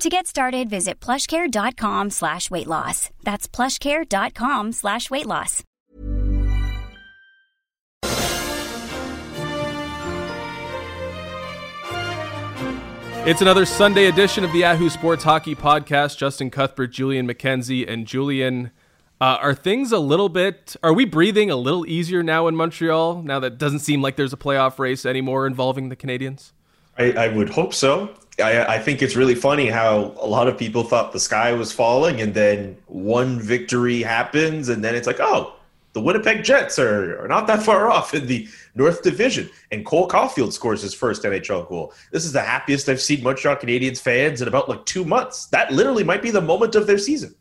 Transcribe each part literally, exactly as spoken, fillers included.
To get started, visit plushcare.com slash weight loss. That's plushcare.com slash weight loss. It's another Sunday edition of the Yahoo Sports Hockey Podcast. Justin Cuthbert, Julian McKenzie, and Julian, uh, are things a little bit, are we breathing a little easier now in Montreal? Now that doesn't seem like there's a playoff race anymore involving the Canadiens? I, I would hope so. I, I think it's really funny how a lot of people thought the sky was falling, and then one victory happens, and then it's like, oh, the Winnipeg Jets are, are not that far off in the North Division, and Cole Caulfield scores his first N H L goal. This is the happiest I've seen Montreal Canadiens fans in about like two months. That literally might be the moment of their season.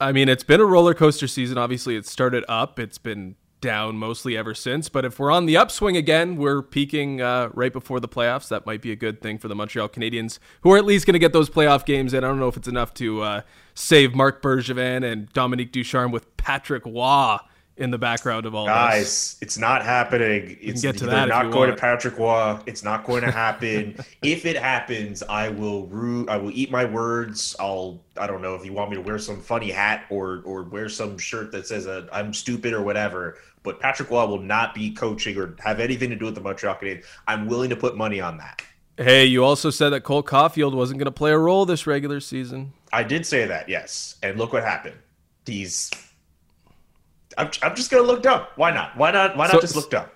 I mean, it's been a roller coaster season. Obviously, it started up. It's been down mostly ever since, but if we're on the upswing again, we're peaking uh, right before the playoffs. That might be a good thing for the Montreal Canadiens, who are at least going to get those playoff games. And I don't know if it's enough to uh, save Marc Bergevin and Dominique Ducharme with Patrick Waugh in the background of all this. Guys, it's not happening. It's get to that not going want. to Patrick Waugh. It's not going to happen. If it happens, I will rue. I will eat my words. I'll. I don't know if you want me to wear some funny hat or or wear some shirt that says uh, I'm stupid or whatever. But Patrick Waugh will not be coaching or have anything to do with the Montreal Canadiens. I'm willing to put money on that. Hey, you also said that Cole Caulfield wasn't going to play a role this regular season. I did say that, yes. And look what happened. He's. I'm, I'm just going to look dumb. Why not? Why not? Why not so, just look dumb?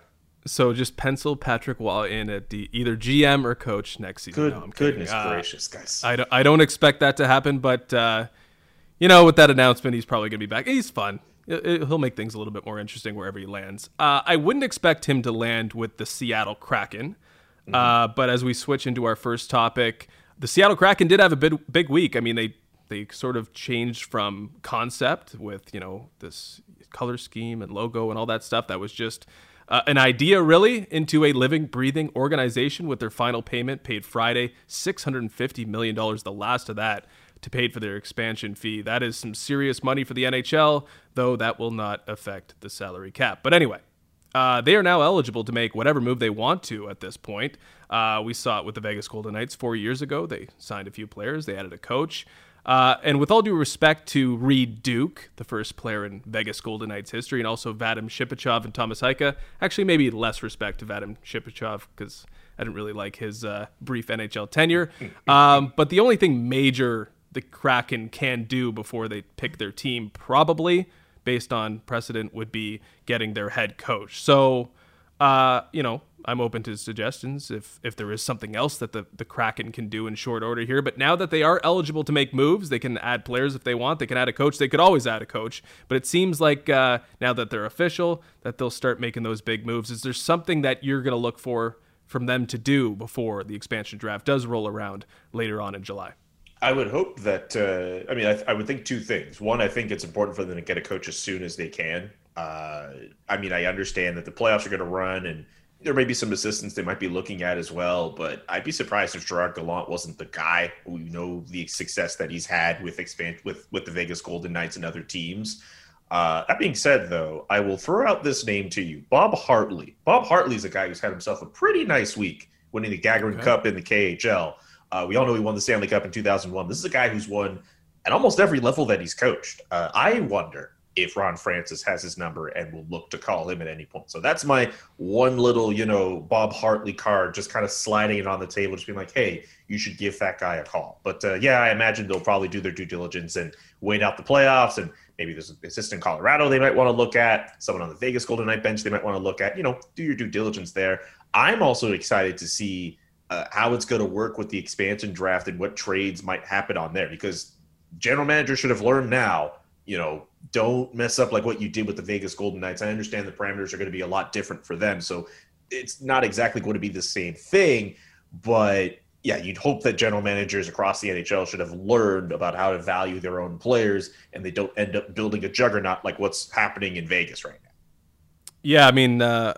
So just pencil Patrick Waugh in at the either G M or coach next season. Good, no, I'm goodness kidding. gracious, uh, guys. I don't, I don't expect that to happen, but, uh, you know, with that announcement, he's probably going to be back. He's fun. He'll make things a little bit more interesting wherever he lands. Uh, I wouldn't expect him to land with the Seattle Kraken, mm-hmm. uh, but as we switch into our first topic, the Seattle Kraken did have a big, big week. I mean, they they sort of changed from concept with, you know, this color scheme and logo and all that stuff. That was just uh, an idea, really, into a living, breathing organization with their final payment paid Friday, six hundred fifty million dollars, the last of that, to pay for their expansion fee. That is some serious money for the N H L, though that will not affect the salary cap. But anyway, uh, they are now eligible to make whatever move they want to at this point. Uh, we saw it with the Vegas Golden Knights four years ago. They signed a few players. They added a coach. Uh, and with all due respect to Reed Duke, the first player in Vegas Golden Knights history, and also Vadim Shipachov and Thomas Greiss, actually maybe less respect to Vadim Shipachov because I didn't really like his uh, brief N H L tenure. Um, but the only thing major the Kraken can do before they pick their team, probably based on precedent, would be getting their head coach. So, uh, you know, I'm open to suggestions if if there is something else that the, the Kraken can do in short order here. But now that they are eligible to make moves, they can add players if they want. They can add a coach. They could always add a coach. But it seems like uh, now that they're official, that they'll start making those big moves. Is there something that you're going to look for from them to do before the expansion draft does roll around later on in July? I would hope that, uh, I mean, I, th- I would think two things. One, I think it's important for them to get a coach as soon as they can. Uh, I mean, I understand that the playoffs are going to run and there may be some assistants they might be looking at as well, but I'd be surprised if Gerard Gallant wasn't the guy. We know the success that he's had with expand- with, with the Vegas Golden Knights and other teams. Uh, that being said, though, I will throw out this name to you, Bob Hartley. Bob Hartley is a guy who's had himself a pretty nice week winning the Gagarin okay. Cup in the K H L. Uh, we all know he won the Stanley Cup in two thousand one. This is a guy who's won at almost every level that he's coached. Uh, I wonder if Ron Francis has his number and will look to call him at any point. So that's my one little, you know, Bob Hartley card, just kind of sliding it on the table, just being like, hey, you should give that guy a call. But, uh, yeah, I imagine they'll probably do their due diligence and wait out the playoffs and Maybe there's an assistant in Colorado they might want to look at, someone on the Vegas Golden Knight bench they might want to look at. You know, do your due diligence there. I'm also excited to see uh, how it's going to work with the expansion draft and what trades might happen on there, because general manager should have learned now, you know, don't mess up like what you did with the Vegas Golden Knights. I understand the parameters are going to be a lot different for them, so it's not exactly going to be the same thing, but yeah, you'd hope that general managers across the N H L should have learned about how to value their own players and they don't end up building a juggernaut like what's happening in Vegas right now. Yeah, I mean, uh,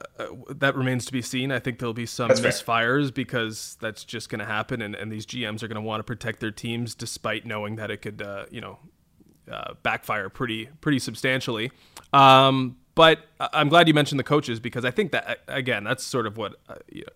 that remains to be seen. I think there'll be some that's misfires fair. Because that's just going to happen, and, and these G Ms are going to want to protect their teams despite knowing that it could, uh, you know, uh, backfire pretty pretty substantially. Um But I'm glad you mentioned the coaches, because I think that, again, that's sort of what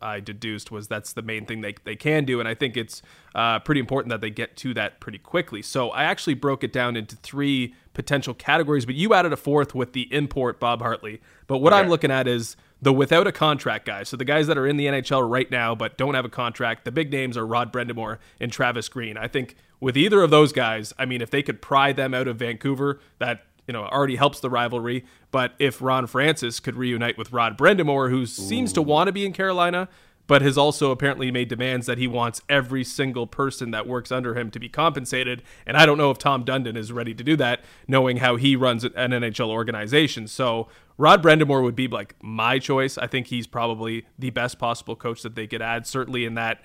I deduced was that's the main thing they, they can do. And I think it's uh, pretty important that they get to that pretty quickly. So I actually broke it down into three potential categories, but you added a fourth with the import, Bob Hartley. But what okay. I'm looking at is the without a contract guys. So the guys that are in the N H L right now but don't have a contract, the big names are Rod Brind'Amour and Travis Green. I think with either of those guys, I mean, if they could pry them out of Vancouver, that you know, already helps the rivalry. But if Ron Francis could reunite with Rod Brind'Amour, who Ooh. seems to want to be in Carolina, but has also apparently made demands that he wants every single person that works under him to be compensated. And I don't know if Tom Dundon is ready to do that, knowing how he runs an N H L organization. So Rod Brind'Amour would be like my choice. I think he's probably the best possible coach that they could add, certainly in that,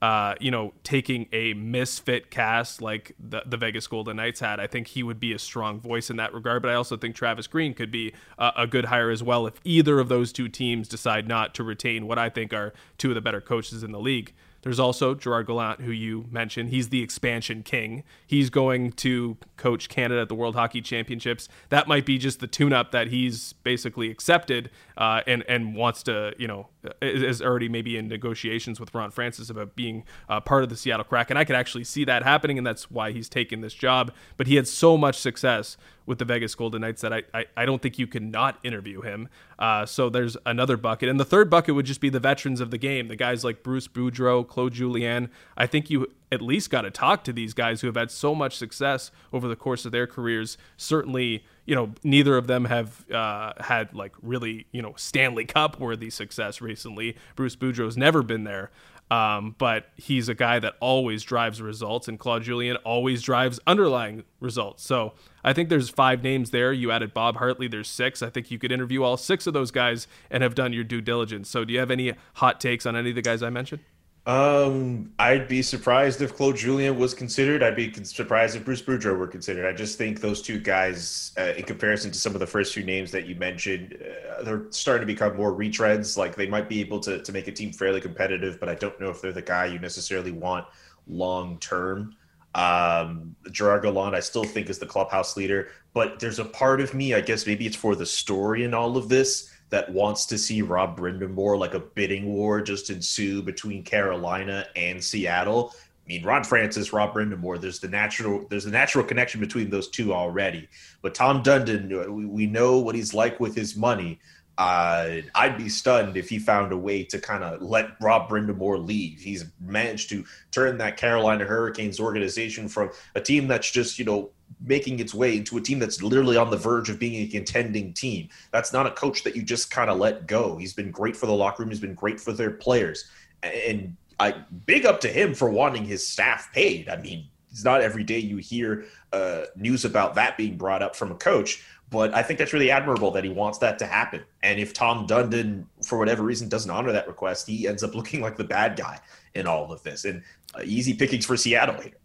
Uh, you know, taking a misfit cast like the, the Vegas Golden Knights had. I think he would be a strong voice in that regard, but I also think Travis Green could be a, a good hire as well if either of those two teams decide not to retain what I think are two of the better coaches in the league. There's also Gerard Gallant, who you mentioned. He's the expansion king. He's going to coach Canada at the World Hockey Championships. That might be just the tune-up that he's basically accepted uh, and, and wants to, you know, is already maybe in negotiations with Ron Francis about being uh, part of the Seattle Kraken. I could actually see that happening, and that's why he's taken this job. But he had so much success with the Vegas Golden Knights that I, I, I don't think you can not interview him. Uh, so there's another bucket. And the third bucket would just be the veterans of the game, the guys like Bruce Boudreau, Claude Julien. I think you at least got to talk to these guys who have had so much success over the course of their careers. Certainly, you know, neither of them have uh, had like really, you know, Stanley Cup worthy success recently. Bruce Boudreau's never been there. Um, but he's a guy that always drives results, and Claude Julien always drives underlying results. So I think there's five names there. You added Bob Hartley. There's six. I think you could interview all six of those guys and have done your due diligence. So do you have any hot takes on any of the guys I mentioned? Um, I'd be surprised if Claude Julien was considered. I'd be surprised if Bruce Boudreau were considered. I just think those two guys, uh, in comparison to some of the first few names that you mentioned, uh, they're starting to become more retreads. Like they might be able to, to make a team fairly competitive, but I don't know if they're the guy you necessarily want long-term. Um, Gerard Gallant, I still think is the clubhouse leader, but there's a part of me, I guess maybe it's for the story in all of this, that wants to see Rod Brind'Amour like a bidding war just ensue between Carolina and Seattle. I mean, Ron Francis, Rod Brind'Amour, there's the natural there's the natural connection between those two already. But Tom Dundon, we, we know what he's like with his money. Uh, I'd be stunned if he found a way to kind of let Rod Brind'Amour leave. He's managed to turn that Carolina Hurricanes organization from a team that's just, you know, making its way into a team that's literally on the verge of being a contending team. That's not a coach that you just kind of let go. He's been great for the locker room. He's been great for their players. And I big up to him for wanting his staff paid. I mean, it's not every day you hear uh, news about that being brought up from a coach, but I think that's really admirable that he wants that to happen. And if Tom Dundon, for whatever reason, doesn't honor that request, he ends up looking like the bad guy in all of this. And uh, easy pickings for Seattle later.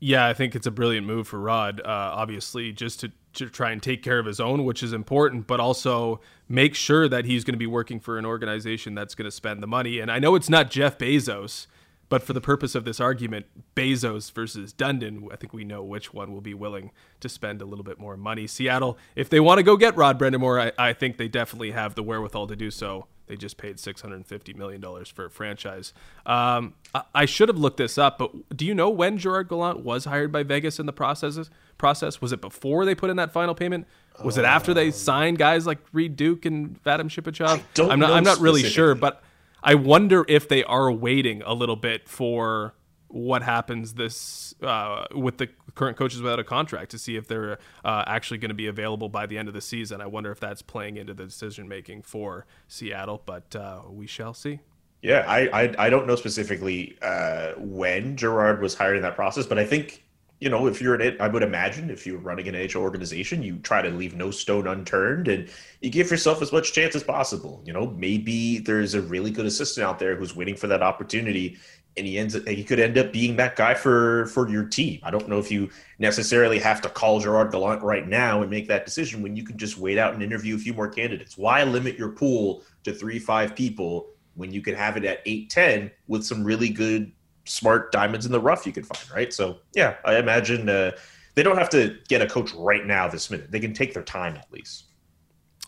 Yeah, I think it's a brilliant move for Rod, uh, obviously, just to, to try and take care of his own, which is important, but also make sure that he's going to be working for an organization that's going to spend the money. And I know it's not Jeff Bezos, but for the purpose of this argument, Bezos versus Dundon, I think we know which one will be willing to spend a little bit more money. Seattle, if they want to go get Rod Brind'Amour, I, I think they definitely have the wherewithal to do so. They just paid six hundred fifty million dollars for a franchise. Um, I should have looked this up, but do you know when Gerard Gallant was hired by Vegas in the processes, process? Was it before they put in that final payment? Was um, it after they signed guys like Reed Duke and Vadim Shipachov? I'm not, I'm not really sure, but I wonder if they are waiting a little bit for what happens this uh, with the current coaches without a contract to see if they're uh, actually going to be available by the end of the season. I wonder if that's playing into the decision-making for Seattle, but uh, we shall see. Yeah, I, I I don't know specifically uh, when Gerard was hired in that process, but I think, you know, if you're in it, I would imagine if you're running an N H L organization, you try to leave no stone unturned and you give yourself as much chance as possible. You know, maybe there's a really good assistant out there who's waiting for that opportunity, and he ends up, he could end up being that guy for, for your team. I don't know if you necessarily have to call Gerard Gallant right now and make that decision when you can just wait out and interview a few more candidates. Why limit your pool to three, five people when you could have it at eight, ten with some really good, smart diamonds in the rough you could find, right? So, yeah, I imagine uh, they don't have to get a coach right now this minute. They can take their time at least.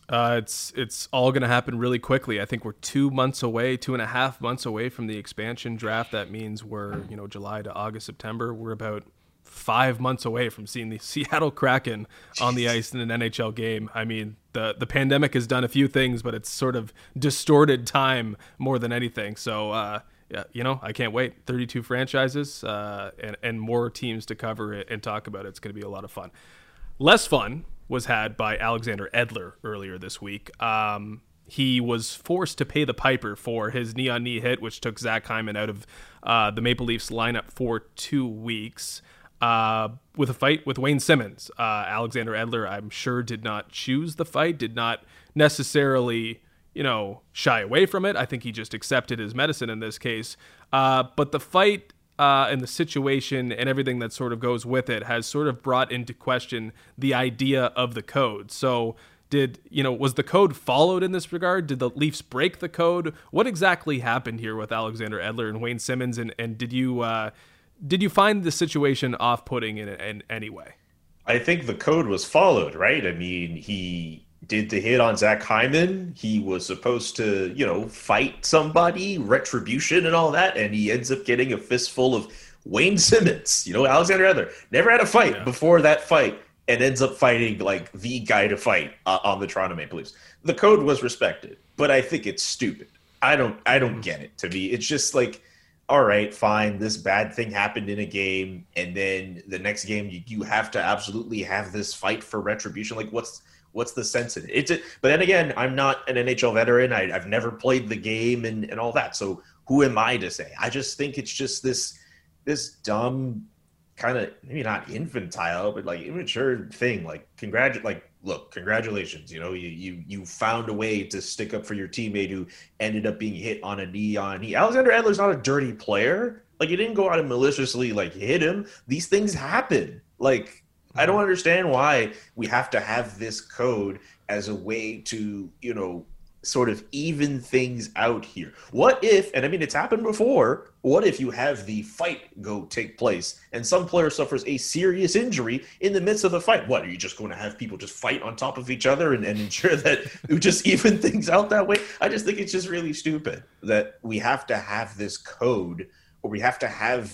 Uh, it's it's all going to happen really quickly. I think we're two months away, two and a half months away from the expansion draft. That means we're, you know, July to August, September. We're about five months away from seeing the Seattle Kraken Jeez. on the ice in an N H L game. I mean, the the pandemic has done a few things, but it's sort of distorted time more than anything. So, uh, yeah, you know, I can't wait. thirty-two franchises uh, and, and more teams to cover it and talk about it. It's going to be a lot of fun. Less fun was had by Alexander Edler earlier this week. Um, he was forced to pay the piper for his knee-on-knee hit, which took Zach Hyman out of uh, the Maple Leafs lineup for two weeks. Uh, with a fight with Wayne Simmonds. Uh, Alexander Edler, I'm sure, did not choose the fight, did not necessarily, you know, shy away from it. I think he just accepted his medicine in this case. Uh, but the fight uh, and the situation and everything that sort of goes with it has sort of brought into question the idea of the code. So did, you know, was the code followed in this regard? Did the Leafs break the code? What exactly happened here with Alexander Edler and Wayne Simmonds? And, and did you, uh, Did you find the situation off-putting in, in any way? I think the code was followed, right? I mean, he did the hit on Zach Hyman. He was supposed to, you know, fight somebody, retribution and all that, and he ends up getting a fistful of Wayne Simmonds. You know, Alexander Edler never had a fight yeah. before that fight and ends up fighting, like, the guy to fight uh, on the Toronto Maple Leafs. The code was respected, but I think it's stupid. I don't, I don't get it, to me. It's just like, all right, fine, this bad thing happened in a game, and then the next game you, you have to absolutely have this fight for retribution. Like, what's what's the sense in it? It's a, but then again, I'm not an N H L veteran. I, I've never played the game and, and all that, so who am I to say? I just think it's just this this dumb kind of, maybe not infantile, but like immature thing. Like, congrat- like look, congratulations, you know, you, you you found a way to stick up for your teammate who ended up being hit on a knee on a knee. Alexander Edler's not a dirty player. Like, you didn't go out and maliciously like hit him. These things happen. Like, I don't understand why we have to have this code as a way to, you know, sort of even things out here. What if, and I mean, it's happened before, what if you have the fight go take place and some player suffers a serious injury in the midst of the fight? What, are you just going to have people just fight on top of each other and, and ensure that we just even things out that way? I just think it's just really stupid that we have to have this code, or we have to have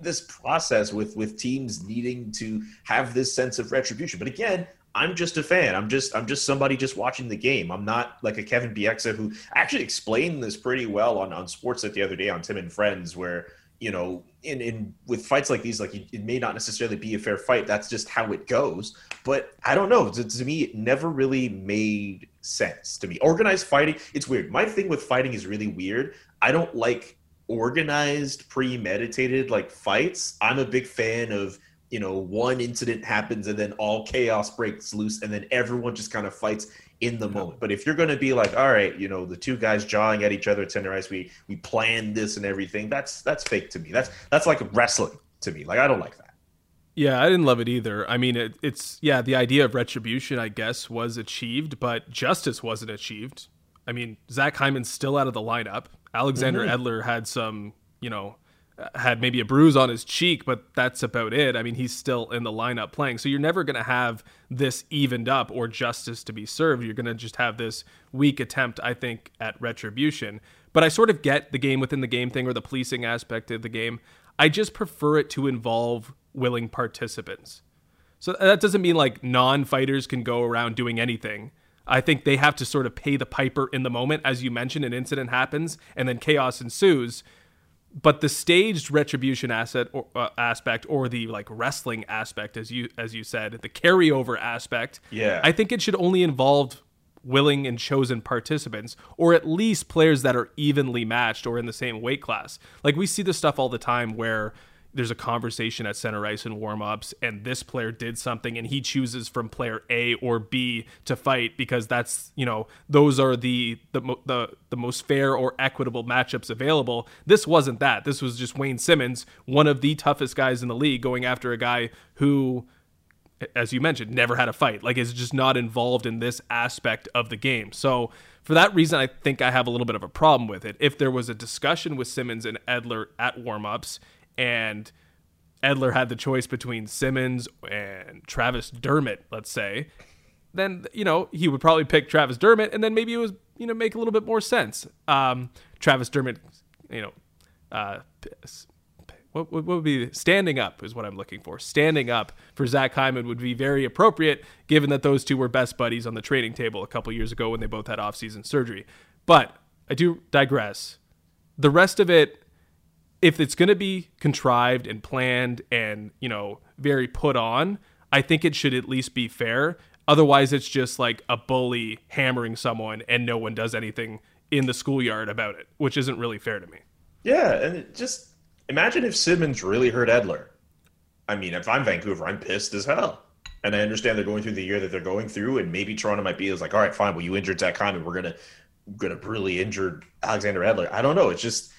this process with, with teams needing to have this sense of retribution. But again, I'm just a fan. I'm just I'm just somebody just watching the game. I'm not like a Kevin Bieksa, who actually explained this pretty well on, on Sportsnet the other day on Tim and Friends, where, you know, in, in with fights like these, like, it may not necessarily be a fair fight. That's just how it goes. But I don't know. To, to me, it never really made sense to me. Organized fighting, it's weird. My thing with fighting is really weird. I don't like organized, premeditated, like, fights. I'm a big fan of, you know, one incident happens and then all chaos breaks loose and then everyone just kind of fights in the moment. But if you're going to be like, all right, you know, the two guys jawing at each other at Tender Ice, we, we planned this and everything, that's that's fake to me. That's that's like wrestling to me. Like, I don't like that. Yeah, I didn't love it either. I mean, it, it's, yeah, the idea of retribution, I guess, was achieved, but justice wasn't achieved. I mean, Zach Hyman's still out of the lineup. Alexander mm-hmm. Edler had some, you know, had maybe a bruise on his cheek, but that's about it. I mean, he's still in the lineup playing. So you're never going to have this evened up or justice to be served. You're going to just have this weak attempt, I think, at retribution. But I sort of get the game within the game thing, or the policing aspect of the game. I just prefer it to involve willing participants. So that doesn't mean like non-fighters can go around doing anything. I think they have to sort of pay the piper in the moment. As you mentioned, an incident happens and then chaos ensues. But the staged retribution asset or, uh, aspect, or the like wrestling aspect, as you as you said, the carryover aspect, yeah, I think it should only involve willing and chosen participants, or at least players that are evenly matched or in the same weight class. Like, we see this stuff all the time where there's a conversation at center ice in warmups, and this player did something, and he chooses from player A or B to fight because that's, you know, those are the the the, the most fair or equitable matchups available. This wasn't that. This was just Wayne Simmonds, one of the toughest guys in the league, going after a guy who, as you mentioned, never had a fight. Like, is just not involved in this aspect of the game. So for that reason, I think I have a little bit of a problem with it. If there was a discussion with Simmonds and Edler at warmups, and Edler had the choice between Simmonds and Travis Dermott, let's say, then, you know, he would probably pick Travis Dermott, and then maybe it was, you know, make a little bit more sense. Um, Travis Dermott, you know, uh, what, what would be standing up is what I'm looking for. Standing up for Zach Hyman would be very appropriate, given that those two were best buddies on the training table a couple years ago when they both had off-season surgery. But I do digress. The rest of it, if it's going to be contrived and planned and, you know, very put on, I think it should at least be fair. Otherwise, it's just like a bully hammering someone and no one does anything in the schoolyard about it, which isn't really fair to me. Yeah, and just imagine if Simmonds really hurt Edler. I mean, if I'm Vancouver, I'm pissed as hell. And I understand they're going through the year that they're going through, and maybe Toronto might be like, all right, fine, well, you injured Zach Hyman, we're going to going to really injure Alexander Edler. I don't know. It's just...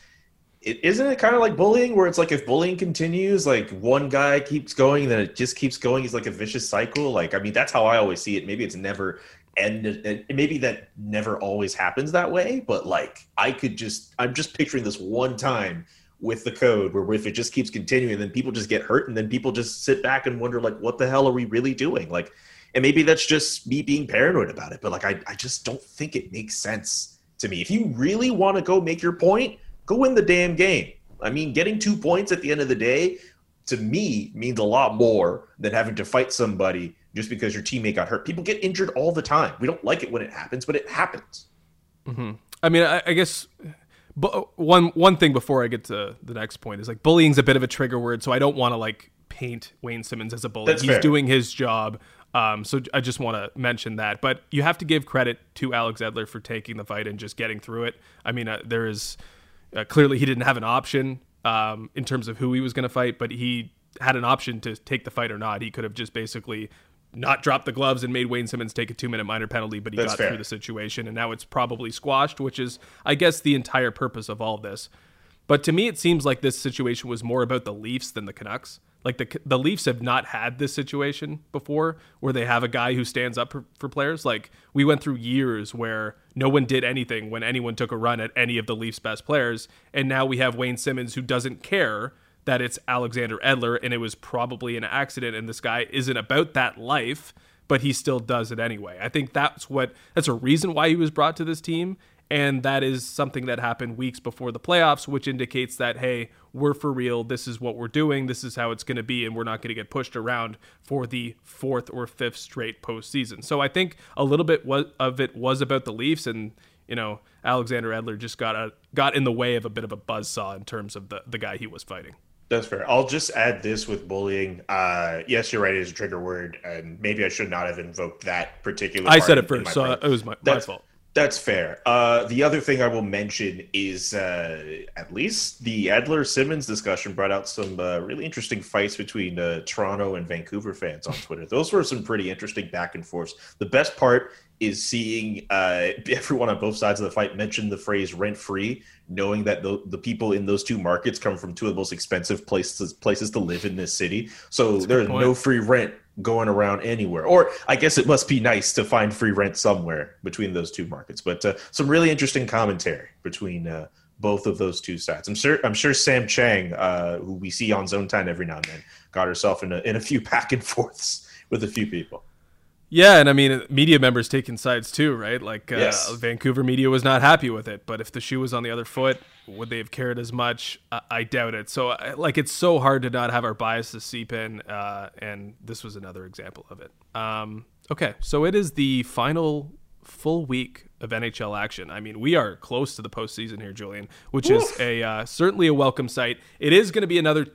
It, isn't it kind of like bullying, where it's like if bullying continues, like one guy keeps going, then it just keeps going. It's like a vicious cycle. Like, I mean, that's how I always see it. Maybe it's never end, and maybe that never always happens that way. But like, I could just, I'm just picturing this one time with the code where if it just keeps continuing, then people just get hurt, and then people just sit back and wonder, like, what the hell are we really doing? Like, and maybe that's just me being paranoid about it. But like, I, I just don't think it makes sense to me. If you really want to go make your point, go win the damn game. I mean, getting two points at the end of the day, to me, means a lot more than having to fight somebody just because your teammate got hurt. People get injured all the time. We don't like it when it happens, but it happens. Mm-hmm. I mean, I, I guess but one one thing before I get to the next point is, like, bullying's a bit of a trigger word, so I don't want to, like, paint Wayne Simmonds as a bully. That's He's fair. Doing his job. Um, so I just want to mention that. But you have to give credit to Alex Edler for taking the fight and just getting through it. I mean, uh, there is... Uh, clearly, he didn't have an option um, in terms of who he was going to fight, but he had an option to take the fight or not. He could have just basically not dropped the gloves and made Wayne Simmonds take a two-minute minor penalty, but he That's got fair. Through the situation, and now it's probably squashed, which is, I guess, the entire purpose of all this. But to me, it seems like this situation was more about the Leafs than the Canucks. Like, the the Leafs have not had this situation before where they have a guy who stands up for, for players. Like, we went through years where no one did anything when anyone took a run at any of the Leafs' best players, and now we have Wayne Simmonds, who doesn't care that it's Alexander Edler, and it was probably an accident, and this guy isn't about that life, but he still does it anyway. I think that's what that's a reason why he was brought to this team, and that is something that happened weeks before the playoffs, which indicates that, hey, we're for real. This is what we're doing. This is how it's going to be. And we're not going to get pushed around for the fourth or fifth straight postseason. So I think a little bit of it was about the Leafs. And, you know, Alexander Edler just got a, got in the way of a bit of a buzzsaw in terms of the, the guy he was fighting. That's fair. I'll just add this with bullying. Uh, yes, you're right. It is a trigger word. And maybe I should not have invoked that particular. I said it first. So it was my, my fault. That's fair. Uh, the other thing I will mention is uh, at least the Edler-Simmonds discussion brought out some uh, really interesting fights between uh, Toronto and Vancouver fans on Twitter. Those were some pretty interesting back and forth. The best part is seeing uh, everyone on both sides of the fight mention the phrase rent-free, knowing that the, the people in those two markets come from two of the most expensive places places to live in this city. So there is no free rent going around anywhere, or I guess it must be nice to find free rent somewhere between those two markets. But uh, some really interesting commentary between uh, both of those two sides. I'm sure I'm sure Sam Chang, uh, who we see on Zone Time every now and then, got herself in a, in a few back and forths with a few people. Yeah, and I mean, media members taking sides too, right? Like, uh, yes. Vancouver media was not happy with it, but if the shoe was on the other foot, would they have cared as much? I, I doubt it. So, like, it's so hard to not have our biases seep in, uh, and this was another example of it. Um, okay, so it is the final full week of N H L action. I mean, we are close to the postseason here, Julian, which Oof. is a uh, certainly a welcome sight. It is going to be another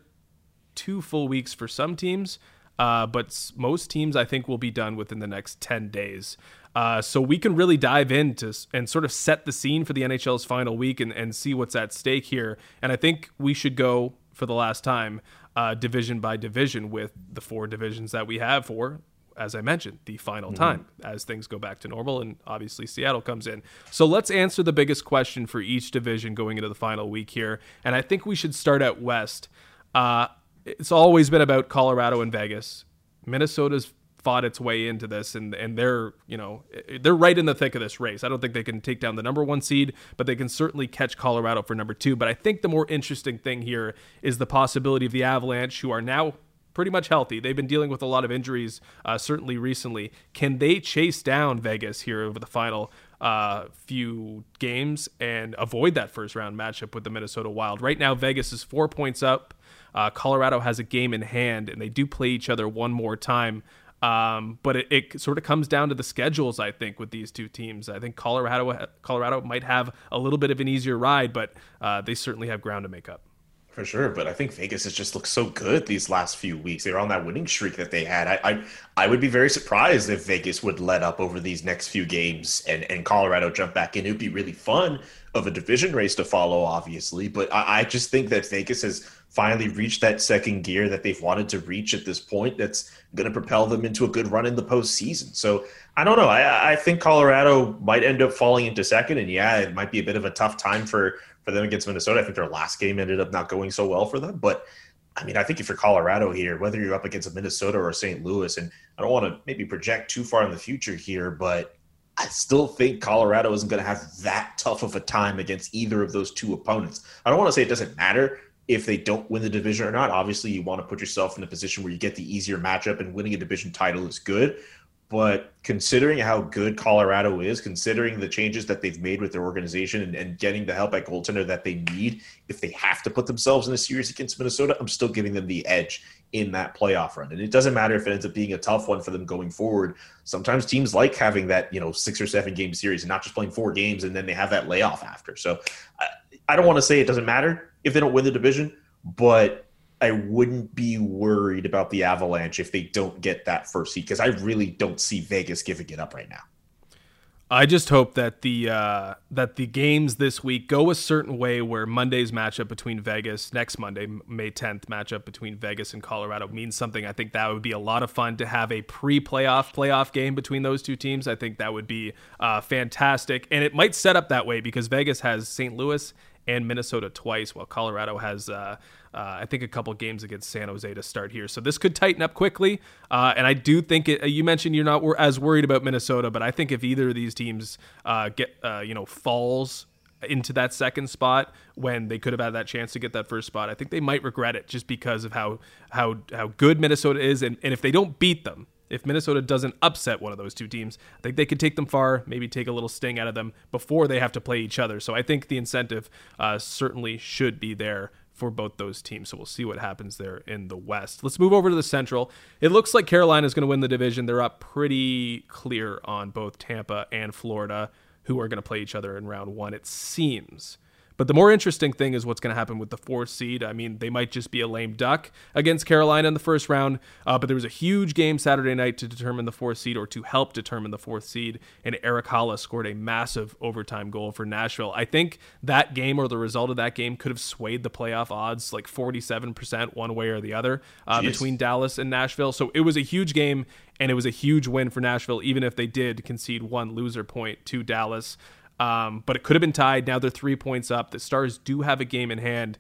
two full weeks for some teams, uh, but most teams I think will be done within the next ten days. Uh, so we can really dive into and sort of set the scene for the N H L's final week and, and see what's at stake here. And I think we should go for the last time uh, division by division with the four divisions that we have for, as I mentioned, the final mm-hmm. time as things go back to normal, and obviously Seattle comes in. So let's answer the biggest question for each division going into the final week here, and I think we should start at West. Uh, it's always been about Colorado and Vegas. Minnesota's fought its way into this, and and they're you know they're right in the thick of this race. I don't think they can take down the number one seed, but they can certainly catch Colorado for number two. But I think the more interesting thing here is the possibility of the Avalanche, who are now pretty much healthy. They've been dealing with a lot of injuries, uh, certainly recently. Can they chase down Vegas here over the final uh, few games and avoid that first round matchup with the Minnesota Wild? Right now, Vegas is four points up. Uh, Colorado has a game in hand, and they do play each other one more time. Um, but it, it sort of comes down to the schedules, I think, with these two teams. I think Colorado, Colorado might have a little bit of an easier ride, but uh, they certainly have ground to make up. For sure, but I think Vegas has just looked so good these last few weeks. They were on that winning streak that they had. I I, I would be very surprised if Vegas would let up over these next few games and, and Colorado jump back in. It would be really fun of a division race to follow, obviously, but I, I just think that Vegas has finally reached that second gear that they've wanted to reach at this point that's going to propel them into a good run in the postseason. So I don't know. I, I think Colorado might end up falling into second, and yeah, it might be a bit of a tough time for – for them against Minnesota. I think their last game ended up not going so well for them. But, I mean, I think if you're Colorado here, whether you're up against Minnesota or Saint Louis, and I don't want to maybe project too far in the future here, but I still think Colorado isn't going to have that tough of a time against either of those two opponents. I don't want to say it doesn't matter if they don't win the division or not. Obviously, you want to put yourself in a position where you get the easier matchup, and winning a division title is good. But considering how good Colorado is, considering the changes that they've made with their organization and, and getting the help at goaltender that they need, if they have to put themselves in a series against Minnesota, I'm still giving them the edge in that playoff run. And it doesn't matter if it ends up being a tough one for them going forward. Sometimes teams like having that, you know, six or seven game series and not just playing four games and then they have that layoff after. So I, I don't want to say it doesn't matter if they don't win the division, but I wouldn't be worried about the Avalanche if they don't get that first seed, because I really don't see Vegas giving it up right now. I just hope that the uh, that the games this week go a certain way where Monday's matchup between Vegas, next Monday, May tenth, matchup between Vegas and Colorado means something. I think that would be a lot of fun to have a pre-playoff playoff game between those two teams. I think that would be uh, fantastic. And it might set up that way because Vegas has Saint Louis and Minnesota twice, while Colorado has, uh, uh, I think, a couple games against San Jose to start here. So this could tighten up quickly. Uh, and I do think it, you mentioned you're not as worried about Minnesota, but I think if either of these teams uh, get, uh, you know, falls into that second spot when they could have had that chance to get that first spot, I think they might regret it just because of how how how good Minnesota is. And, and if they don't beat them, if Minnesota doesn't upset one of those two teams, I think they could take them far, maybe take a little sting out of them before they have to play each other. So I think the incentive uh, certainly should be there for both those teams. So we'll see what happens there in the West. Let's move over to the Central. It looks like Carolina is going to win the division. They're up pretty clear on both Tampa and Florida, who are going to play each other in round one, it seems. But the more interesting thing is what's going to happen with the fourth seed. I mean, they might just be a lame duck against Carolina in the first round, uh, but there was a huge game Saturday night to determine the fourth seed, or to help determine the fourth seed, and Eric Halle scored a massive overtime goal for Nashville. I think that game, or the result of that game, could have swayed the playoff odds like forty-seven percent one way or the other uh, between Dallas and Nashville. So it was a huge game, and it was a huge win for Nashville, even if they did concede one loser point to Dallas. Um, but it could have been tied. Now they're three points up. The Stars do have a game in hand.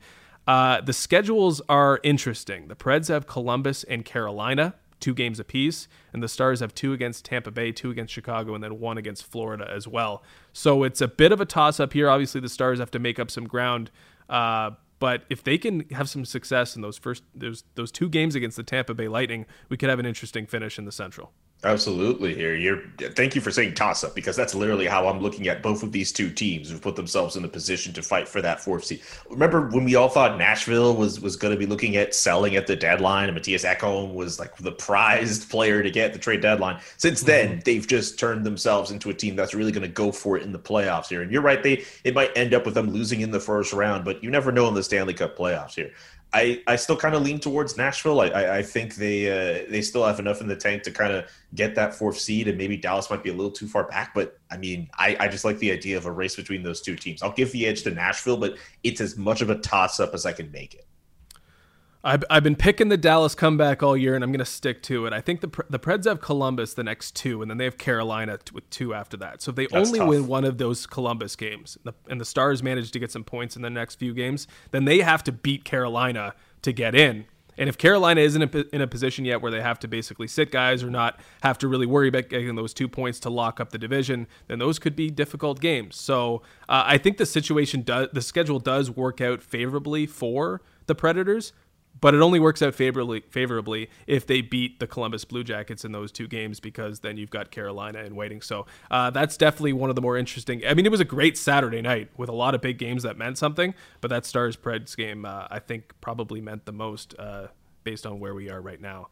Uh, the schedules are interesting. The Preds have Columbus and Carolina, two games apiece, and the Stars have two against Tampa Bay, two against Chicago, and then one against Florida as well. So it's a bit of a toss-up here. Obviously, the Stars have to make up some ground, uh, but if they can have some success in those first those those two games against the Tampa Bay Lightning, we could have an interesting finish in the Central. Absolutely here. You're thank you for saying toss up, because that's literally how I'm looking at both of these two teams who've put themselves in the position to fight for that fourth seed. Remember when we all thought Nashville was, was going to be looking at selling at the deadline and Matthias Ekholm was like the prized player to get the trade deadline. Since then, mm-hmm. they've just turned themselves into a team that's really going to go for it in the playoffs here. And you're right. They, it might end up with them losing in the first round, but you never know in the Stanley Cup playoffs here. I, I still kind of lean towards Nashville. I, I, I think they uh, they still have enough in the tank to kind of get that fourth seed, and maybe Dallas might be a little too far back. But, I mean, I, I just like the idea of a race between those two teams. I'll give the edge to Nashville, but it's as much of a toss-up as I can make it. I've, I've been picking the Dallas comeback all year, and I'm going to stick to it. I think the the Preds have Columbus the next two, and then they have Carolina with two after that. So if they That's only tough. win one of those Columbus games, and the, and the Stars manage to get some points in the next few games, then they have to beat Carolina to get in. And if Carolina isn't in a position yet where they have to basically sit guys or not have to really worry about getting those two points to lock up the division, then those could be difficult games. So uh, I think the situation does, the schedule does work out favorably for the Predators. But it only works out favorably favorably if they beat the Columbus Blue Jackets in those two games, because then you've got Carolina in waiting. So uh, that's definitely one of the more interesting. I mean, it was a great Saturday night with a lot of big games that meant something, but that Stars-Preds game, uh, I think, probably meant the most uh, based on where we are right now.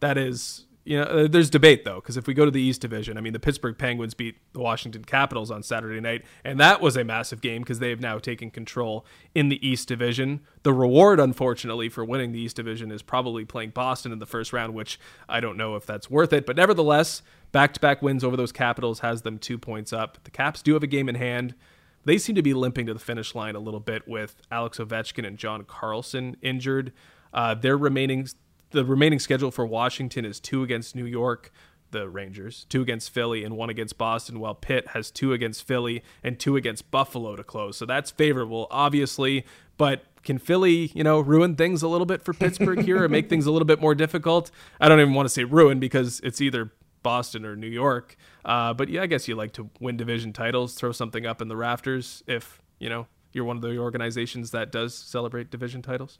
That is, you know, uh, there's debate, though, because if we go to the East Division, I mean, the Pittsburgh Penguins beat the Washington Capitals on Saturday night, and that was a massive game because they have now taken control in the East Division. The reward, unfortunately, for winning the East Division is probably playing Boston in the first round, which I don't know if that's worth it. But nevertheless, back-to-back wins over those Capitals has them two points up. The Caps do have a game in hand. They seem to be limping to the finish line a little bit with Alex Ovechkin and John Carlson injured. Uh, their remaining... The remaining schedule for Washington is two against New York, the Rangers, two against Philly, and one against Boston, while Pitt has two against Philly and two against Buffalo to close. So that's favorable, obviously. But can Philly, you know, ruin things a little bit for Pittsburgh here or make things a little bit more difficult? I don't even want to say ruin, because it's either Boston or New York. Uh, but yeah, I guess you like to win division titles, throw something up in the rafters if, you know, you're one of the organizations that does celebrate division titles.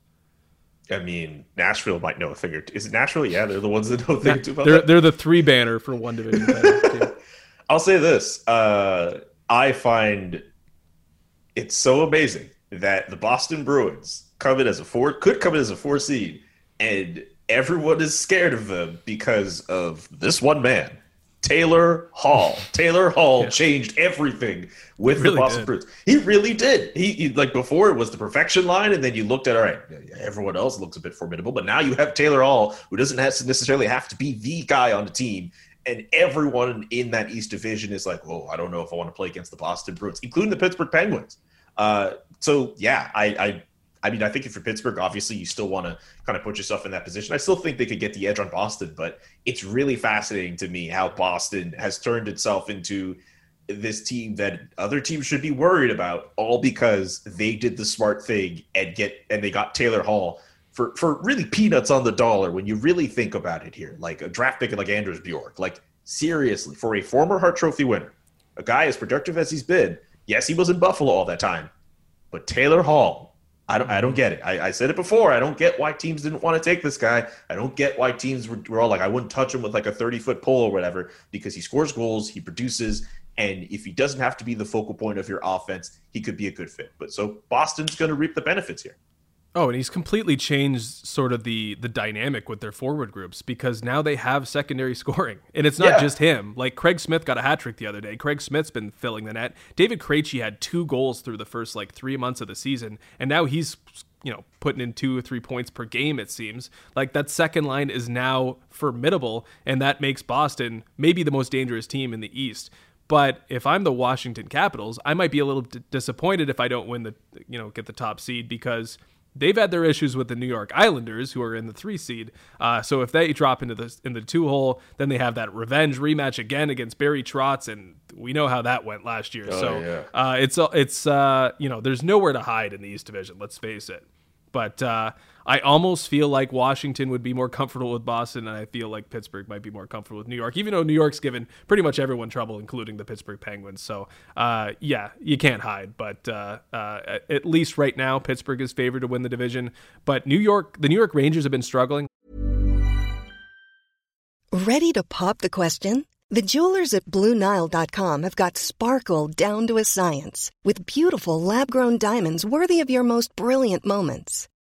I mean, Nashville might know a thing or two. Is it Nashville? Yeah, they're the ones that know a thing or two about they're, that. They're the three banner for one division title. I'll say this. Uh, I find it's so amazing that the Boston Bruins come in as a four, could come in as a four seed, and everyone is scared of them because of this one man. Taylor Hall. Taylor Hall yeah. changed everything with really the Boston did. Bruins. He really did. He, he like before it was the perfection line, and then you looked at, all right, everyone else looks a bit formidable, but now you have Taylor Hall, who doesn't have to necessarily have to be the guy on the team, and everyone in that East Division is like, whoa, I don't know if I want to play against the Boston Bruins, including the Pittsburgh Penguins. Uh, so yeah, I, I I mean, I think if you're Pittsburgh, obviously you still want to kind of put yourself in that position. I still think they could get the edge on Boston, but it's really fascinating to me how Boston has turned itself into this team that other teams should be worried about, all because they did the smart thing and get and they got Taylor Hall for, for really peanuts on the dollar when you really think about it here. Like a draft pick like Anders Bjork. Like, seriously, for a former Hart Trophy winner, a guy as productive as he's been, yes, he was in Buffalo all that time, but Taylor Hall, I don't I don't get it. I, I said it before. I don't get why teams didn't want to take this guy. I don't get why teams were, were all like, I wouldn't touch him with like a thirty-foot pole or whatever, because he scores goals, he produces, and if he doesn't have to be the focal point of your offense, he could be a good fit. But so Boston's going to reap the benefits here. Oh, and he's completely changed sort of the the dynamic with their forward groups, because now they have secondary scoring. And it's not yeah. just him. Like, Craig Smith got a hat trick the other day. Craig Smith's been filling the net. David Krejci had two goals through the first, like, three months of the season. And now he's, you know, putting in two or three points per game, it seems. Like, that second line is now formidable, and that makes Boston maybe the most dangerous team in the East. But if I'm the Washington Capitals, I might be a little d- disappointed if I don't win the, you know, get the top seed, because they've had their issues with the New York Islanders, who are in the three seed. Uh, so if they drop into the in the two hole, then they have that revenge rematch again against Barry Trotz, and we know how that went last year. Oh, so yeah. uh, it's it's uh, you know, there's nowhere to hide in the East Division. Let's face it. But uh, I almost feel like Washington would be more comfortable with Boston, and I feel like Pittsburgh might be more comfortable with New York, even though New York's given pretty much everyone trouble, including the Pittsburgh Penguins. So, uh, yeah, you can't hide. But uh, uh, at least right now, Pittsburgh is favored to win the division. But New York, the New York Rangers have been struggling. Ready to pop the question? The jewelers at Blue Nile dot com have got sparkle down to a science with beautiful lab-grown diamonds worthy of your most brilliant moments.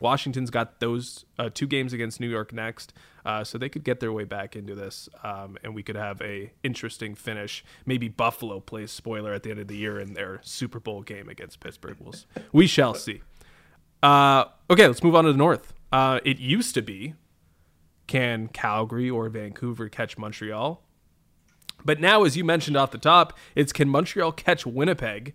Washington's got those uh, two games against New York next, uh, so they could get their way back into this, um, and we could have a interesting finish. Maybe Buffalo plays spoiler at the end of the year in their Super Bowl game against Pittsburgh. We'll, we shall see. Uh, okay, let's move on to the North. Uh, it used to be, can Calgary or Vancouver catch Montreal? But now, as you mentioned off the top, it's can Montreal catch Winnipeg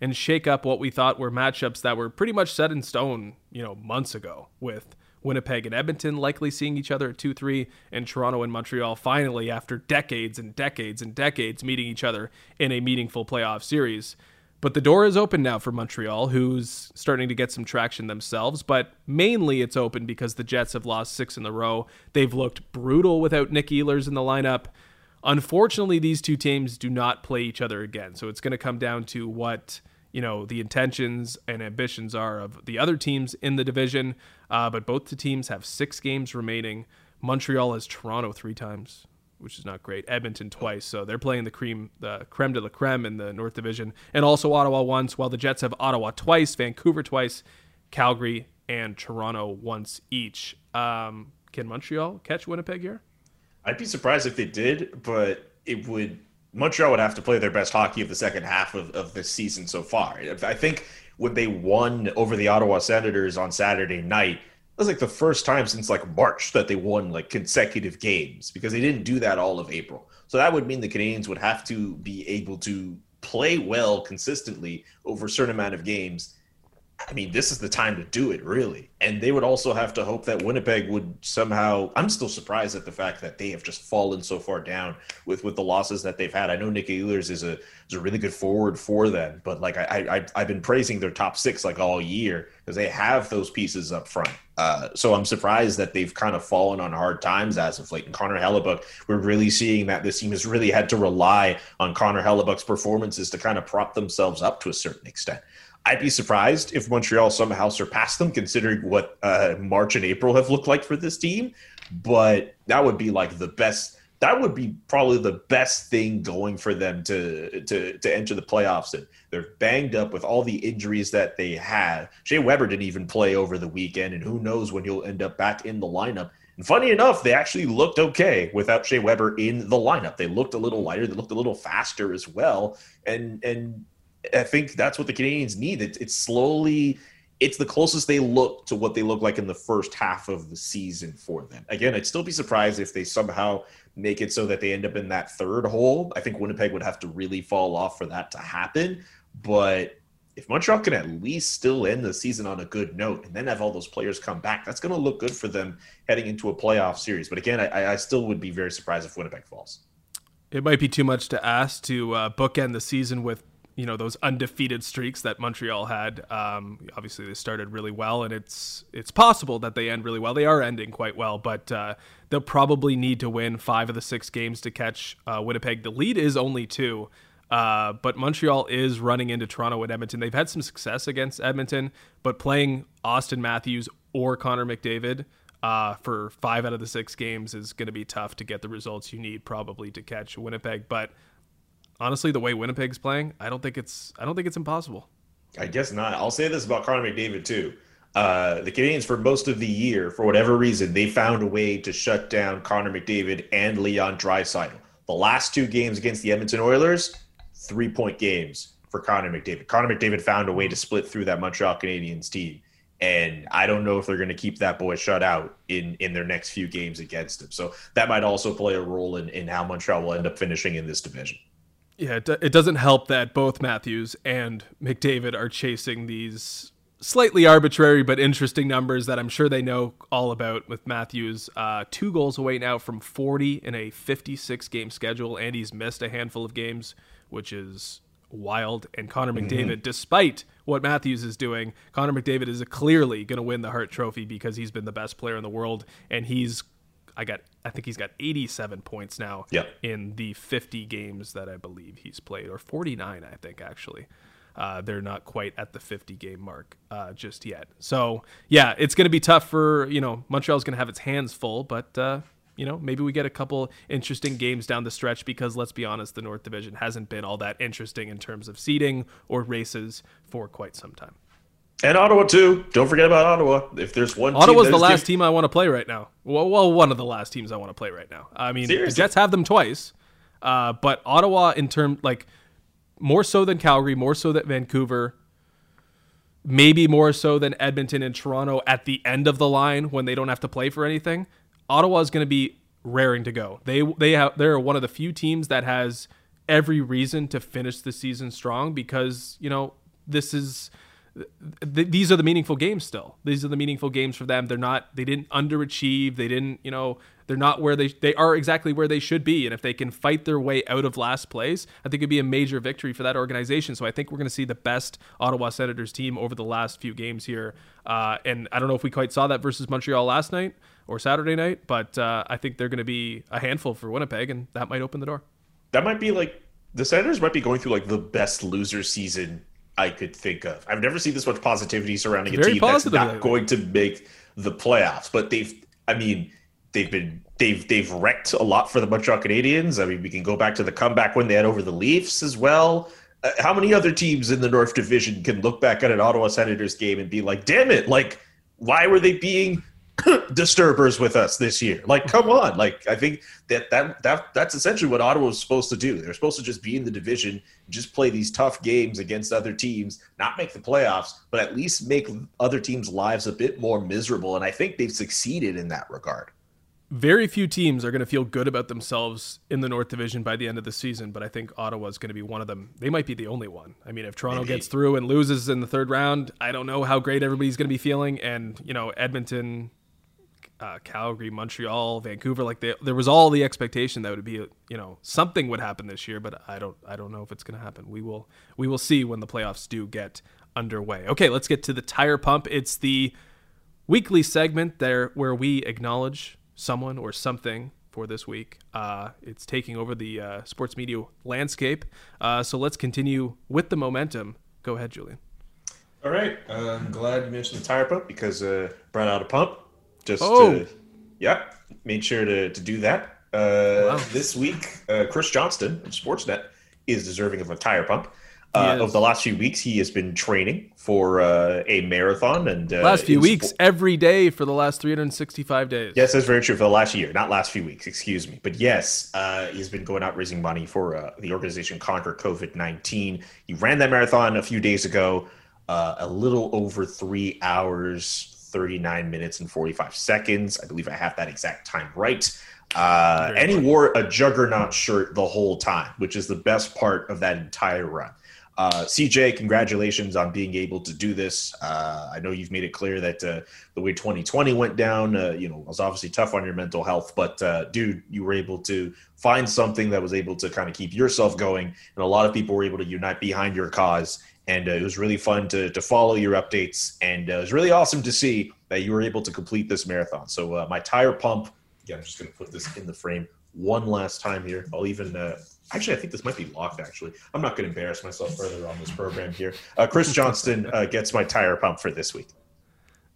and shake up what we thought were matchups that were pretty much set in stone, you know, months ago, with Winnipeg and Edmonton likely seeing each other at two three, and Toronto and Montreal finally, after decades and decades and decades, meeting each other in a meaningful playoff series. But the door is open now for Montreal, who's starting to get some traction themselves. But mainly it's open because the Jets have lost six in a row. They've looked brutal without Nick Ehlers in the lineup. Unfortunately, these two teams do not play each other again. So it's going to come down to what, you know, the intentions and ambitions are of the other teams in the division. Uh, but both the teams have six games remaining. Montreal has Toronto three times, which is not great. Edmonton twice, so they're playing the cream, the creme de la creme in the North Division, and also Ottawa once, while the Jets have Ottawa twice, Vancouver twice, Calgary and Toronto once each. Um, can Montreal catch Winnipeg here? I'd be surprised if they did, but it would Montreal would have to play their best hockey of the second half of, of this season so far. I think when they won over the Ottawa Senators on Saturday night, it was like the first time since like March that they won like consecutive games, because they didn't do that all of April. So that would mean the Canadiens would have to be able to play well consistently over a certain amount of games. I mean, this is the time to do it, really. And they would also have to hope that Winnipeg would somehow – I'm still surprised at the fact that they have just fallen so far down with, with the losses that they've had. I know Nick Ehlers is a is a really good forward for them, but like I, I, I've been praising their top six like all year because they have those pieces up front. Uh, so I'm surprised that they've kind of fallen on hard times as of late. And Connor Hellebuck, we're really seeing that this team has really had to rely on Connor Hellebuck's performances to kind of prop themselves up to a certain extent. I'd be surprised if Montreal somehow surpassed them, considering what uh, March and April have looked like for this team. But that would be like the best. That would be probably the best thing going for them to to to enter the playoffs. And they're banged up with all the injuries that they have. Shea Weber didn't even play over the weekend, and who knows when he'll end up back in the lineup. And funny enough, they actually looked okay without Shea Weber in the lineup. They looked a little lighter. They looked a little faster as well. And and. I think that's what the Canadiens need. It, it's slowly, it's the closest they look to what they look like in the first half of the season for them. Again, I'd still be surprised if they somehow make it so that they end up in that third hole. I think Winnipeg would have to really fall off for that to happen. But if Montreal can at least still end the season on a good note and then have all those players come back, that's going to look good for them heading into a playoff series. But again, I, I still would be very surprised if Winnipeg falls. It might be too much to ask to uh, bookend the season with, you know, those undefeated streaks that Montreal had. Um, obviously, they started really well, and it's it's possible that they end really well. They are ending quite well, but uh, they'll probably need to win five of the six games to catch uh, Winnipeg. The lead is only two, uh, but Montreal is running into Toronto and Edmonton. They've had some success against Edmonton, but playing Austin Matthews or Connor McDavid uh, for five out of the six games is going to be tough to get the results you need probably to catch Winnipeg, but honestly, the way Winnipeg's playing, I don't think it's I don't think it's impossible. I guess not. I'll say this about Connor McDavid too. Uh, the Canadiens, for most of the year, for whatever reason, they found a way to shut down Connor McDavid and Leon Draisaitl. The last two games against the Edmonton Oilers, three-point games. for Connor McDavid. Connor McDavid found a way to split through that Montreal Canadiens team, and I don't know if they're going to keep that boy shut out in, in their next few games against him. So that might also play a role in, in how Montreal will end up finishing in this division. Yeah, it, do- it doesn't help that both Matthews and McDavid are chasing these slightly arbitrary but interesting numbers that I'm sure they know all about, with Matthews uh, two goals away now from forty in a fifty-six game schedule, and he's missed a handful of games, which is wild. And Connor McDavid, mm-hmm. despite what Matthews is doing, Connor McDavid is clearly going to win the Hart Trophy because he's been the best player in the world, and he's I got I think he's got eighty-seven points now yep. in the fifty games that I believe he's played, or forty-nine I think actually. Uh, they're not quite at the fifty game mark uh, just yet. So, yeah, it's going to be tough for, you know, Montreal's going to have its hands full, but, uh, you know, maybe we get a couple interesting games down the stretch because, let's be honest, the North Division hasn't been all that interesting in terms of seeding or races for quite some time. And Ottawa, too. Don't forget about Ottawa. If there's one Ottawa's team the last team-, team I want to play right now. Well, well, one of the last teams I want to play right now. I mean, Seriously? The Jets have them twice, uh, but Ottawa in terms, like, more so than Calgary, more so than Vancouver, maybe more so than Edmonton and Toronto at the end of the line when they don't have to play for anything. Ottawa is going to be raring to go. They they have, they're one of the few teams that has every reason to finish the season strong because, you know, this is th- these are the meaningful games still. These are the meaningful games for them. They're not they didn't underachieve. They didn't, you know, They're not where they they are exactly where they should be. And if they can fight their way out of last place, I think it'd be a major victory for that organization. So I think we're going to see the best Ottawa Senators team over the last few games here. Uh, and I don't know if we quite saw that versus Montreal last night or Saturday night, but uh, I think they're going to be a handful for Winnipeg, and that might open the door. That might be like the Senators might be going through like the best loser season I could think of. I've never seen this much positivity surrounding a team that's not going to make the playoffs, but they've, I mean, They've been they've they've wrecked a lot for the Montreal Canadiens. I mean, we can go back to the comeback when they had over the Leafs as well. Uh, how many other teams in the North Division can look back at an Ottawa Senators game and be like, "Damn it! Like, why were they being disturbers with us this year? Like, come on!" Like, I think that that that that's essentially what Ottawa was supposed to do. They're supposed to just be in the division, just play these tough games against other teams, not make the playoffs, but at least make other teams' lives a bit more miserable. And I think they've succeeded in that regard. Very few teams are going to feel good about themselves in the North Division by the end of the season, but I think Ottawa is going to be one of them. They might be the only one. I mean, if Toronto Maybe. gets through and loses in the third round, I don't know how great everybody's going to be feeling. And, you know, Edmonton, uh, Calgary, Montreal, Vancouver, like they, there was all the expectation that would be, you know, something would happen this year, but I don't, I don't know if it's going to happen. We will, we will see when the playoffs do get underway. Okay, let's get to the tire pump. It's the weekly segment there where we acknowledge someone or something for this week. Uh, it's taking over the uh, sports media landscape. Uh, so let's continue with the momentum. Go ahead, Julian. All right. Uh, I'm glad you mentioned the tire pump because uh brought out a pump. Just oh. to, yeah, made sure to, to do that. Uh, wow. This week, uh, Chris Johnston of Sportsnet is deserving of a tire pump. Uh, over the last few weeks, he has been training for uh, a marathon. And uh, last few weeks, sport- every day for the last three hundred sixty-five days. Yes, that's very true. For the last year, not last few weeks, excuse me. But yes, uh, he's been going out raising money for uh, the organization Conquer COVID nineteen. He ran that marathon a few days ago, uh, a little over three hours, thirty-nine minutes and forty-five seconds. I believe I have that exact time right. Uh, and he wore a juggernaut shirt the whole time, which is the best part of that entire run. Uh, C J, congratulations on being able to do this. Uh, I know you've made it clear that uh, the way twenty twenty went down, uh, you know, was obviously tough on your mental health. But, uh, dude, you were able to find something that was able to kind of keep yourself going. And a lot of people were able to unite behind your cause. And uh, it was really fun to to follow your updates. And uh, it was really awesome to see that you were able to complete this marathon. So uh, my tire pump, yeah, I'm just going to put this in the frame one last time here. I'll even uh, – Actually, I think this might be locked, actually. I'm not going to embarrass myself further on this program here. Uh, Chris Johnston uh, gets my tire pump for this week.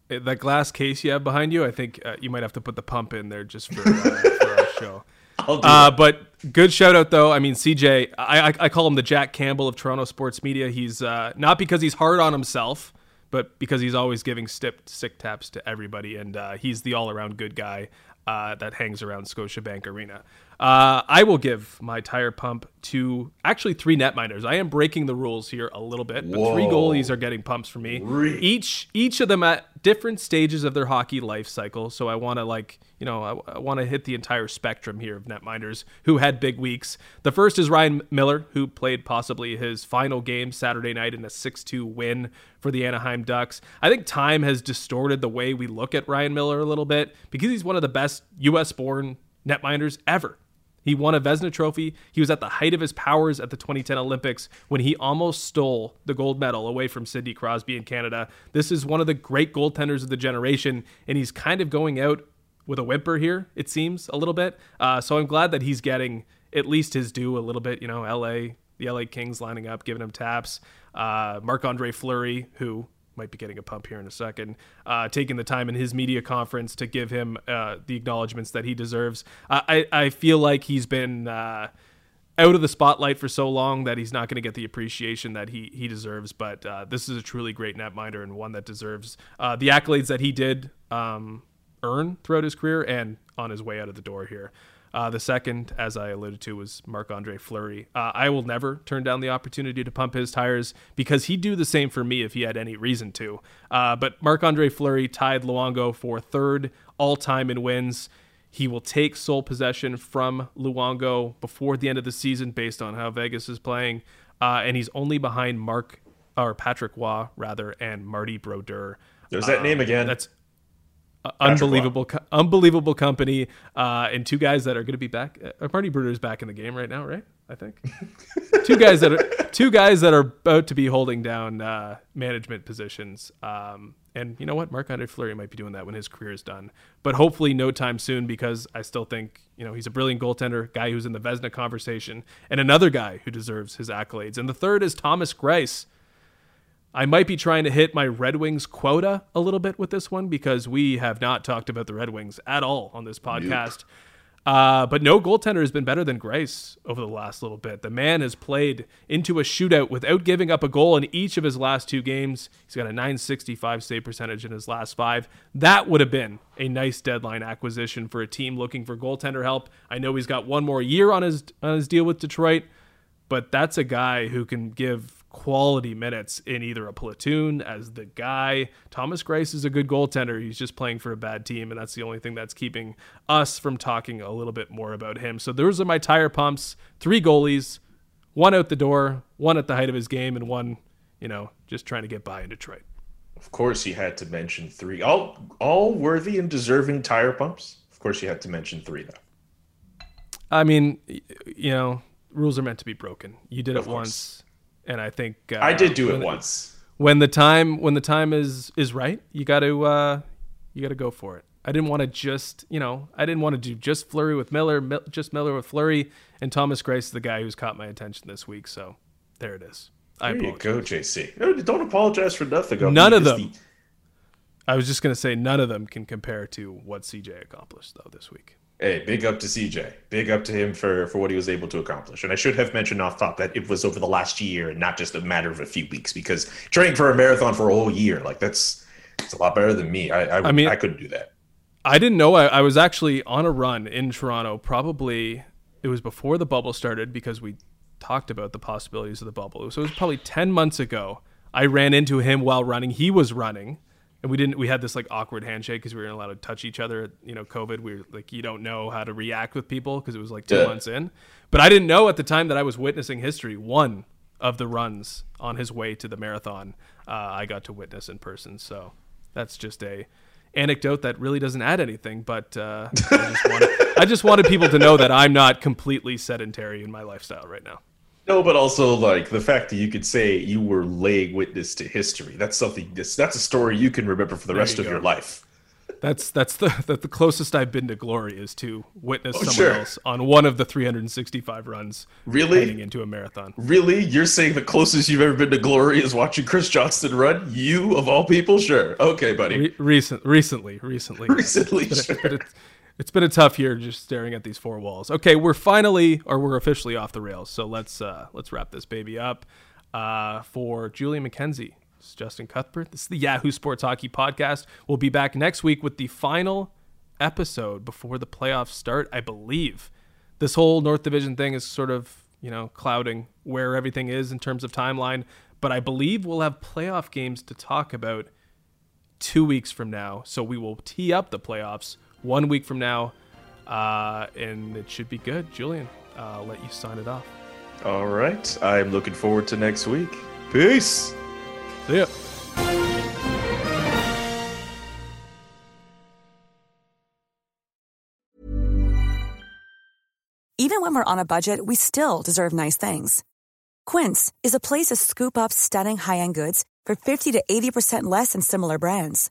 That glass case you have behind you, I think uh, you might have to put the pump in there just for, uh, for our show. I'll do uh, but good shout-out, though. I mean, C J, I, I, I call him the Jack Campbell of Toronto sports media. He's uh, not because he's hard on himself, but because he's always giving sick, sick taps to everybody, and uh, he's the all-around good guy uh, that hangs around Scotiabank Arena. Uh, I will give my tire pump to actually three netminders. I am breaking the rules here a little bit, but Whoa. three goalies are getting pumps for me. Three. Each each of them at different stages of their hockey life cycle. So I want to like, you know, I, I want to hit the entire spectrum here of netminders who had big weeks. The first is Ryan Miller, who played possibly his final game Saturday night in a six two win for the Anaheim Ducks. I think time has distorted the way we look at Ryan Miller a little bit because he's one of the best U S-born netminders ever. He won a Vezina trophy. He was at the height of his powers at the twenty ten Olympics when he almost stole the gold medal away from Sidney Crosby in Canada. This is one of the great goaltenders of the generation, and he's kind of going out with a whimper here, it seems, a little bit. Uh, so I'm glad that he's getting at least his due a little bit. You know, L A, the L A Kings lining up, giving him taps. Uh, Marc-Andre Fleury, who might be getting a pump here in a second, uh, taking the time in his media conference to give him uh, the acknowledgments that he deserves. I, I feel like he's been uh, out of the spotlight for so long that he's not going to get the appreciation that he, he deserves, but uh, this is a truly great netminder and one that deserves uh, the accolades that he did um, earn throughout his career and on his way out of the door here. Uh, the second, as I alluded to, was Marc-Andre Fleury. Uh, I will never turn down the opportunity to pump his tires because he'd do the same for me if he had any reason to. Uh, but Marc-Andre Fleury tied Luongo for third all-time in wins. He will take sole possession from Luongo before the end of the season based on how Vegas is playing. Uh, and he's only behind Mark or Patrick Waugh, rather, and Marty Brodeur. There's that um, name again. That's unbelievable, co- unbelievable company, uh, and two guys that are going to be back. Uh, Marty Brodeur is back in the game right now, right? I think two guys that are two guys that are about to be holding down uh, management positions. Um, and you know what, Marc-Andre Fleury might be doing that when his career is done, but hopefully no time soon because I still think you know he's a brilliant goaltender, guy who's in the Vezina conversation, and another guy who deserves his accolades. And the third is Thomas Greiss. I might be trying to hit my Red Wings quota a little bit with this one because we have not talked about the Red Wings at all on this podcast. Nope. Uh, but no goaltender has been better than Greiss over the last little bit. The man has played into a shootout without giving up a goal in each of his last two games. He's got a nine sixty-five save percentage in his last five. That would have been a nice deadline acquisition for a team looking for goaltender help. I know he's got one more year on his on his deal with Detroit, but that's a guy who can give quality minutes in either a platoon as the guy. Thomas Greiss is a good goaltender. He's just playing for a bad team, and that's the only thing that's keeping us from talking a little bit more about him. So those are my tire pumps. Three goalies, one out the door, one at the height of his game, and one, you know, just trying to get by in Detroit. Of course you had to mention three. All, all worthy and deserving tire pumps. Of course you had to mention three, though. I mean, you know, rules are meant to be broken. You did it once. And I think uh, I did do it once. When the time when the time is, is right, you got to uh, you got to go for it. I didn't want to just you know I didn't want to do just Fleury with Miller, Mil- just Miller with Fleury, and Thomas Greiss is the guy who's caught my attention this week. So there it is. I there apologize. You go, J C. Don't apologize for nothing. I'll none of them. The... I was just gonna say none of them can compare to what C J accomplished though this week. Hey, big up to C J. Big up to him for, for what he was able to accomplish. And I should have mentioned off top that it was over the last year and not just a matter of a few weeks because training for a marathon for a whole year, like that's, that's a lot better than me. I I, I, mean, I couldn't do that. I didn't know. I, I was actually on a run in Toronto. Probably it was before the bubble started because we talked about the possibilities of the bubble. So it was probably ten months ago. I ran into him while running. He was running. And we didn't. We had this like awkward handshake because we weren't allowed to touch each other. You know, COVID. We were like, you don't know how to react with people because it was like two yeah. months in. But I didn't know at the time that I was witnessing history. One of the runs on his way to the marathon, uh, I got to witness in person. So that's just a anecdote that really doesn't add anything. But uh, I, just wanted, I just wanted people to know that I'm not completely sedentary in my lifestyle right now. No, but also like the fact that you could say you were laying witness to history. That's something. That's, that's a story you can remember for the there rest you of go. your life. That's that's the that the closest I've been to glory is to witness oh, someone sure. else on one of the three hundred sixty-five runs. Really? Heading into a marathon. Really? You're saying the closest you've ever been to glory is watching Chris Johnston run? You of all people? Sure. Okay, buddy. Re- recent, recently, recently, recently. Yes. Sure. But it, but it, It's been a tough year just staring at these four walls. Okay, we're finally, or we're officially off the rails. So let's uh, let's wrap this baby up. Uh, for Julian McKenzie, this is Justin Cuthbert. This is the Yahoo Sports Hockey Podcast. We'll be back next week with the final episode before the playoffs start, I believe. this whole North Division thing is sort of, you know, clouding where everything is in terms of timeline. But I believe we'll have playoff games to talk about two weeks from now. So we will tee up the playoffs one week from now. Uh, and it should be good. Julian, uh, I'll let you sign it off. All right. I'm looking forward to next week. Peace. See ya. Even when we're on a budget, we still deserve nice things. Quince is a place to scoop up stunning high-end goods for fifty to eighty percent less than similar brands.